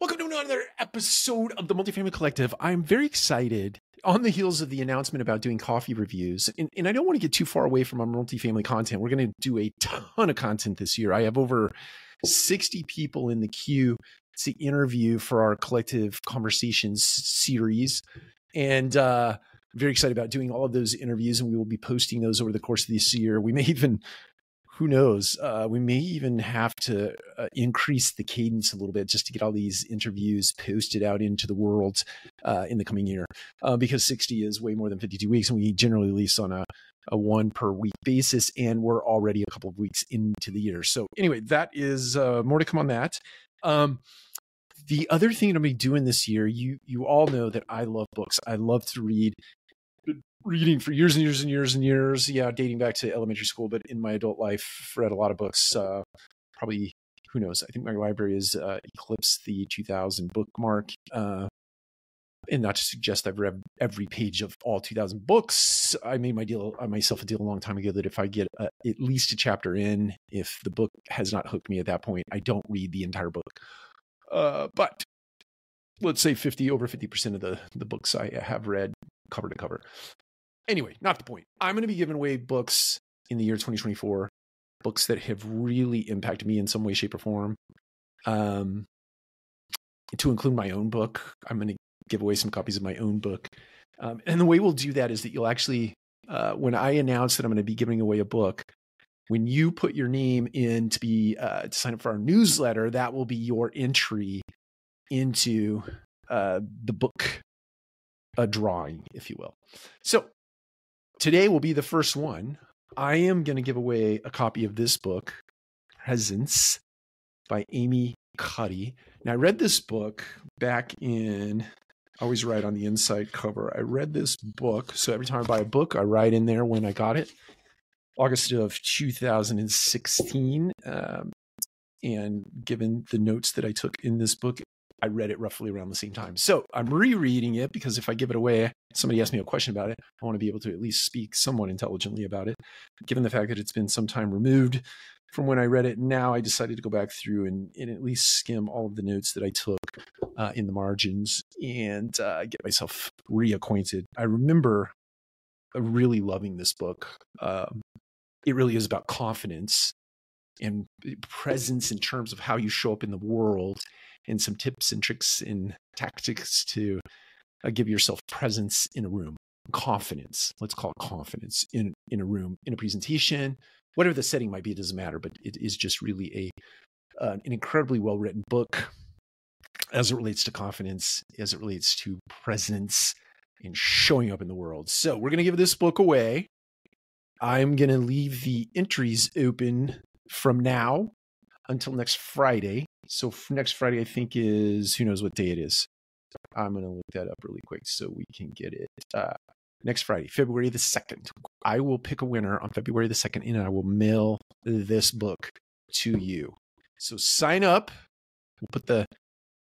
Welcome to another episode of the Multifamily Collective. I'm very excited on the heels of the announcement about doing coffee reviews. And I don't want to get too far away from our multifamily content. We're going to do a ton of content this year. I have over 60 people in the queue to interview for our Collective Conversations series. And I'm very excited about doing all of those interviews, and we will be posting those over the course of this year. We may even... who knows? We may even have to increase the cadence a little bit just to get all these interviews posted out into the world in the coming year, because 60 is way more than 52 weeks, and we generally release on a one per week basis, and we're already a couple of weeks into the year. So anyway, that is more to come on that. The other thing I'm going to be doing this year, you all know that I love books. I love to read. Reading for years and years and years and years. Yeah, dating back to elementary school, but in my adult life, read a lot of books. Probably, who knows? I think my library has eclipsed the 2,000 bookmark. And not to suggest I've read every page of all 2,000 books. I made myself a deal a long time ago that if I get at least a chapter in, if the book has not hooked me at that point, I don't read the entire book. But let's say over 50% of the books I have read cover to cover. Anyway, not the point. I'm going to be giving away books in the year 2024, books that have really impacted me in some way, shape, or form. To include my own book, I'm going to give away some copies of my own book. And the way we'll do that is that you'll actually, when I announce that I'm going to be giving away a book, when you put your name in to be to sign up for our newsletter, that will be your entry into the book, a drawing, if you will. So today will be the first one. I am going to give away a copy of this book, Presence, by Amy Cuddy. Now, I read this book back in, I always write on the inside cover. I read this book. So every time I buy a book, I write in there when I got it, August of 2016. And given the notes that I took in this book, I read it roughly around the same time. So I'm rereading it because if I give it away, somebody asked me a question about it, I want to be able to at least speak somewhat intelligently about it. Given the fact that it's been some time removed from when I read it, now I decided to go back through and at least skim all of the notes that I took in the margins and get myself reacquainted. I remember really loving this book. It really is about confidence and presence in terms of how you show up in the world, and some tips and tricks and tactics to give yourself presence in a room, confidence. Let's call it confidence in a room, in a presentation, whatever the setting might be, it doesn't matter, but it is just really an incredibly well-written book as it relates to confidence, as it relates to presence and showing up in the world. So we're going to give this book away. I'm going to leave the entries open from now until next Friday. So next Friday, I think is, who knows what day it is. I'm going to look that up really quick so we can get it. Next Friday, February the 2nd. I will pick a winner on February the 2nd, and I will mail this book to you. So sign up. We'll put the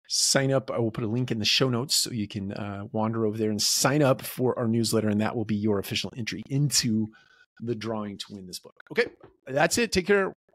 sign up. I will put a link in the show notes so you can wander over there and sign up for our newsletter, and that will be your official entry into the drawing to win this book. Okay, that's it. Take care.